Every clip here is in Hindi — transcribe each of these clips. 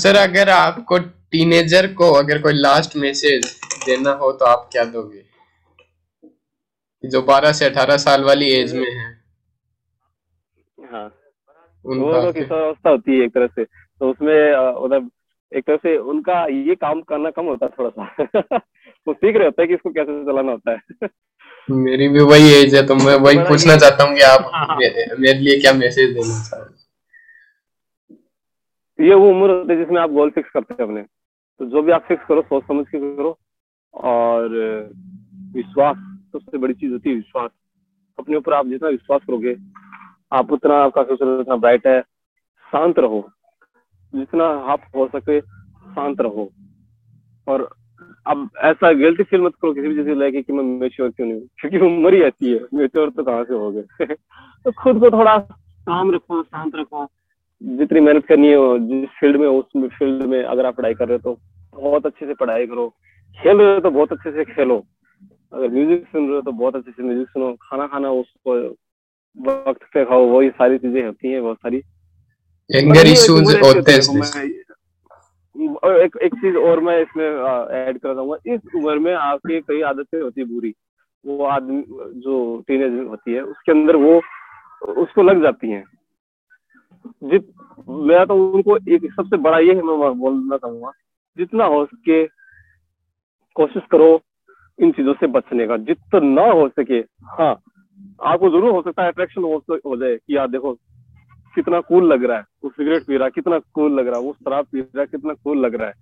सर अगर आपको टीनेजर को अगर कोई लास्ट मैसेज देना हो तो आप क्या दोगे जो 12 से 18 साल वाली एज में है? हाँ, वो किशोरावस्था होती है एक तरह से, तो उसमें मतलब एक तरह से उनका ये काम करना कम होता है थोड़ा सा वो सीख रहे होता है कि इसको कैसे चलाना होता है मेरी भी वही एज है तो मैं वही पूछना चाहता हूँ कि आप मेरे लिए क्या मैसेज देना चाहते? ये वो उम्र होती है जिसमें आप गोल फिक्स करते हैं अपने, तो जो भी आप फिक्स करो सोच समझ के करो, और विश्वास सबसे बड़ी चीज होती है। विश्वास अपने ऊपर, आप जितना विश्वास करोगे आप उतना आपका फ्यूचर उतना ब्राइट है। शांत रहो, जितना आप हो सके शांत रहो, और अब ऐसा गिल्टी फील मत करो किसी भी चीज लगे कि मैं मेच्योर क्यों नहीं, क्योंकि उम्र ही आती है, मेच्योर तो कहाँ से हो गए तो खुद को थोड़ा काम रखो, शांत रखो, जितनी मेहनत करनी है जिस फील्ड में उस फील्ड में अगर आप पढ़ाई कर रहे हो तो बहुत अच्छे से पढ़ाई करो, खेल रहे हो तो बहुत अच्छे से खेलो, अगर म्यूजिक सुन रहे हो तो बहुत अच्छे से म्यूजिक सुनो, खाना उसको वक्त पे खाओ, वही सारी चीजें होती हैं बहुत सारी। एक चीज और मैं इसमें ऐड करना चाहूंगा, इस उम्र में आपकी कई आदतें होती है बुरी, वो आदमी जो टीनेजर होती है उसके अंदर वो उसको लग जाती है। मैं तो उनको एक सबसे बड़ा ये है मैं बोलना चाहूंगा, जितना हो सके कोशिश करो इन चीजों से बचने का, जितना हो सके। हाँ, आपको जरूर हो सकता है अट्रैक्शन हो जाए कि यार देखो कितना कूल लग रहा है, वो सिगरेट पी रहा है कितना कूल लग रहा है, वो शराब पी रहा है कितना कूल लग रहा है,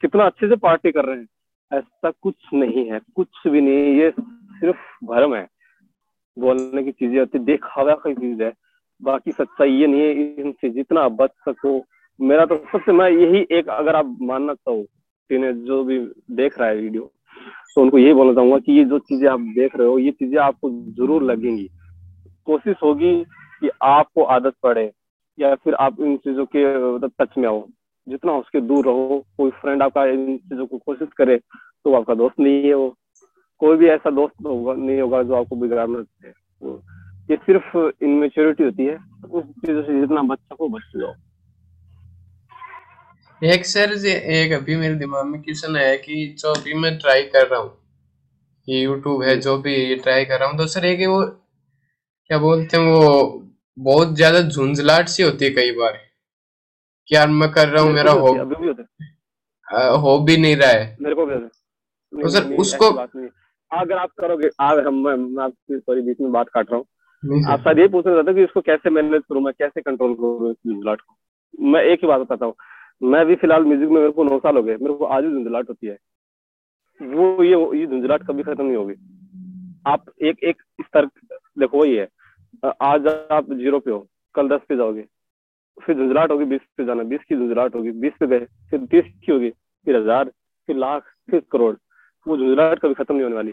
कितना अच्छे से पार्टी कर रहे हैं। ऐसा कुछ नहीं है, कुछ भी नहीं, ये सिर्फ भ्रम है, बोलने की चीजें होती है, दिखावा की चीज है, बाकी सच्चाई ये नहीं है। इनसे जितना आप बच सको, मेरा तो सबसे मैं यही एक अगर आप मानना चाहो टीनेज जो भी देख रहा है वीडियो, तो उनको यही बोलना चाहूंगा कि ये जो चीजें आप देख रहे हो ये चीजें आपको जरूर लगेंगी, कोशिश होगी कि आपको आदत पड़े या फिर आप इन चीजों के टच में आओ, जितना उसके दूर रहो। कोई फ्रेंड आपका इन चीजों को कोशिश करे तो आपका दोस्त नहीं है, वो कोई भी ऐसा दोस्त नहीं होगा जो आपको बिगाड़ना चाहे। ये सिर्फ इनमेच्योरिटी होती है, उस चीजों से जितना बच सको बच जाओ। एक सर एक अभी मेरे दिमाग में क्वेश्चन आया कि जो अभी मैं ट्राई कर रहा हूँ, ये यूट्यूब है जो भी ये ट्राई कर रहा हूँ, तो सर एक वो क्या बोलते हैं, वो बहुत ज्यादा झुंझलाहट सी होती है कई बार, यार मैं कर रहा हूँ मेरा हो भी नहीं रहा है मेरे को भी, तो सर उसको अगर आप करोगे, मैं आपकी सॉरी बीच में बात काट रहा हूँ, आप शायद ये पूछना चाहते हो कि इसको कैसे मैनेज करूँ, मैं कैसे कंट्रोल करूँ झुंझलाहट को। मैं एक ही बात बताता हूँ, मैं भी फिलहाल म्यूजिक में मेरे को 9 साल हो गए, मेरे को आज भी झुंझलाहट होती है, वो ये झुंझलाहट कभी खत्म नहीं होगी। आप एक स्तर देखो, वही है, आज आप 0 पे हो, कल 10 पे जाओगे, फिर झुंझलाहट होगी 20 पे जाना, 20 की झुंझलाहट होगी, 20 पे गए, फिर 30 की होगी, फिर 1000, फिर लाख, फिर करोड़। वो झुंझलाहट कभी खत्म नहीं होने वाली।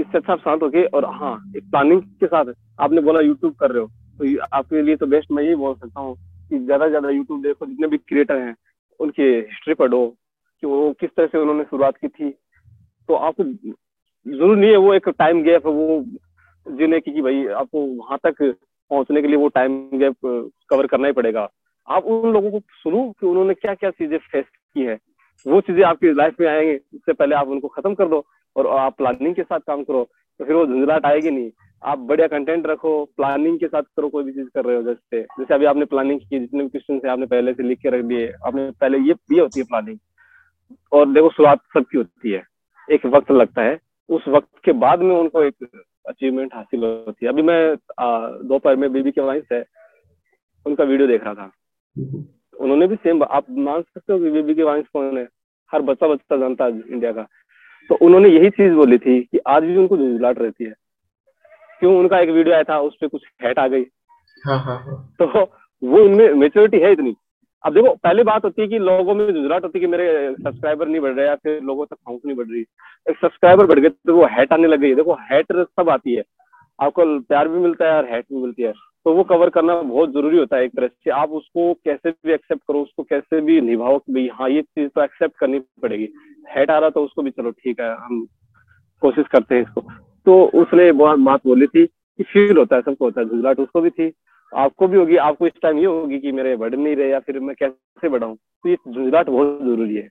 इससे अच्छा आप शांत हो गए, और हाँ एक प्लानिंग के साथ। आपने बोला यूट्यूब कर रहे हो, तो आपके लिए तो बेस्ट मैं यही बोल सकता हूँ कि ज्यादा से ज्यादा यूट्यूब देखो, जितने भी क्रिएटर हैं उनकी हिस्ट्री पढ़ो कि वो किस तरह से उन्होंने शुरुआत की थी। तो आपको जरूर नहीं है वो एक टाइम गैप है वो जिन्हें कि भाई आपको वहां तक पहुंचने के लिए वो टाइम गैप कवर करना ही पड़ेगा। आप उन लोगों को सुनो कि उन्होंने क्या क्या चीजें फेस की है, वो चीजें आपकी लाइफ में आएंगे, उससे पहले आप उनको खत्म कर दो और आप प्लानिंग के साथ काम करो, तो फिर वो झुंझलाहट आएगी नहीं। आप बढ़िया कंटेंट रखो, प्लानिंग के साथ करो, कोई भी चीज कर रहे हो, जैसे अभी आपने प्लानिंग की, जितने भी क्वेश्चन है आपने पहले से लिख के रख दिए, आपने पहले ये होती है प्लानिंग। और देखो शुरुआत सबकी होती है, एक वक्त लगता है, उस वक्त के बाद में उनको एक अचीवमेंट हासिल होती है। अभी मैं दोपहर में बीबी के वाइस है उनका वीडियो देख रहा था, उन्होंने भी सेम, आप मान सकते हो कि बीबी के वाइस कौन है, हर बच्चा जानता है इंडिया का, तो उन्होंने यही चीज बोली थी कि आज भी उनको झुंझलाहट रहती है। क्यों? उनका एक वीडियो आया था उस पर कुछ हेट आ गई। तो वो उनमें मेच्योरिटी है इतनी। अब देखो पहले बात होती है कि लोगों में झुंझलाहट होती है कि मेरे सब्सक्राइबर नहीं बढ़ रहे या फिर लोगों तक पहुंच नहीं बढ़ रही। एक सब्सक्राइबर बढ़ गए तो वो हेट आने लग गई। देखो हेट सब आती है, आपको प्यार भी मिलता है और हेट भी मिलती है, तो वो कवर करना बहुत जरूरी होता है। एक तरह से आप उसको कैसे भी एक्सेप्ट करो, उसको कैसे भी निभाओ कि भाई हाँ ये चीज तो एक्सेप्ट करनी पड़ेगी। हेट आ रहा तो उसको भी चलो ठीक है हम कोशिश करते हैं इसको। तो उसने बात बोली थी कि फील होता है, सबको होता है, झुंझलाहट उसको भी थी आपको भी होगी, आपको इस टाइम ये होगी कि मेरे बढ़ नहीं रहे या फिर मैं कैसे बढ़ाऊं। तो ये झुंझलाहट बहुत जरूरी है,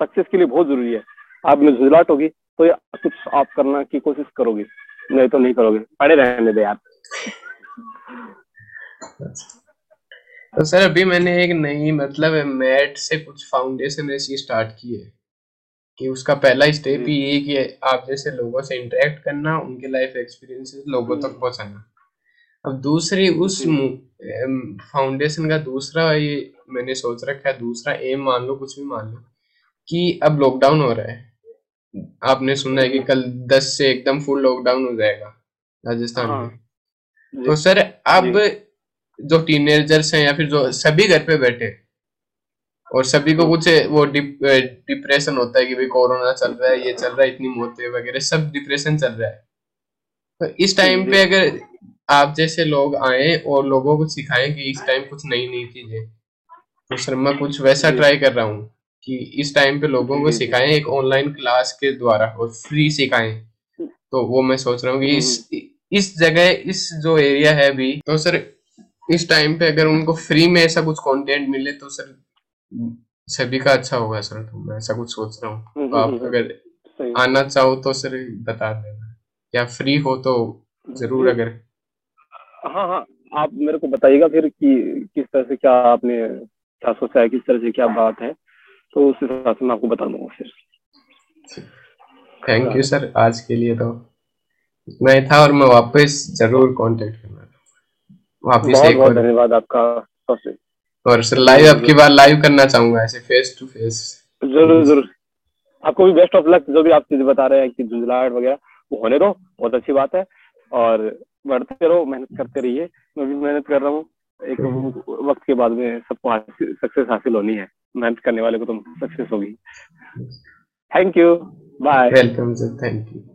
सक्सेस के लिए बहुत जरूरी है। आप में झुंझलाहट होगी तो कुछ आप करना की कोशिश करोगे, नहीं तो नहीं करोगे, पड़े रहने दे यार। तो सर अभी मैंने एक नई मतलब मैट से कुछ फाउंडेशन ऐसी स्टार्ट की है कि उसका पहला स्टेप ही है कि आप जैसे लोगों से इंटरेक्ट करना, उनके लाइफ एक्सपीरियंसेस लोगों तक पहुंचाना। अब दूसरी उस फाउंडेशन का दूसरा ये मैंने सोच रखा है, दूसरा एम मान लो, कुछ भी मान लो कि अब लॉकडाउन हो रहा है, आपने सुना है कि कल 10 से एकदम फुल लॉकडाउन हो जाएगा राजस्थान में। तो सर अब जो टीनेजर्स हैं या फिर जो सभी घर पे बैठे और सभी को कुछ वो डिप्रेशन होता है कि भाई कोरोना चल रहा है, ये चल रहा है, इतनी मौतें वगैरह, सब डिप्रेशन चल रहा है। तो इस टाइम पे अगर आप जैसे लोग आए और लोगों को सिखाएं कि इस टाइम कुछ नई नई चीजें, तो सर मैं कुछ वैसा ट्राई कर रहा हूँ कि इस टाइम पे लोगों को सिखाएं एक ऑनलाइन क्लास के द्वारा और फ्री सिखाएं। तो वो मैं सोच रहा हूँ कि इस जगह, इस जो एरिया है अभी, तो सर इस टाइम पे अगर उनको फ्री में ऐसा कुछ कंटेंट मिले तो सर सभी का अच्छा होगा। सर तो मैं ऐसा कुछ सोच रहा हूँ, तो आप अगर आना चाहो तो सर बता देना, या फ्री हो तो जरूर। अगर हाँ, आप मेरे को बताइएगा फिर कि किस तरह से क्या आपने क्या सोचा है, किस तरह से क्या बात है, तो उस हिसाब से मैं आपको बता दूंगा फिर। थैंक यू सर, आज के लिए तो इतना ही था और मैं वापस जरूर कांटेक्ट करना। बहुत धन्यवाद आपका सबसे। और सर लाइव आपकी बार लाइव करना चाहूंगा ऐसे फेस टू फेस। जरूर आपको भी बेस्ट ऑफ लक। जो भी आप चीजें बता रहे हैं कि झुंझलाहट वगैरह वो होने दो, बहुत अच्छी बात है, और बढ़ते रहो, मेहनत करते रहिए। मैं भी मेहनत कर रहा हूँ, एक वक्त के बाद में सबको सक्सेस हासिल होनी है, मेहनत करने वाले को तो सक्सेस होगी। Thank you, bye. Welcome sir, thank you.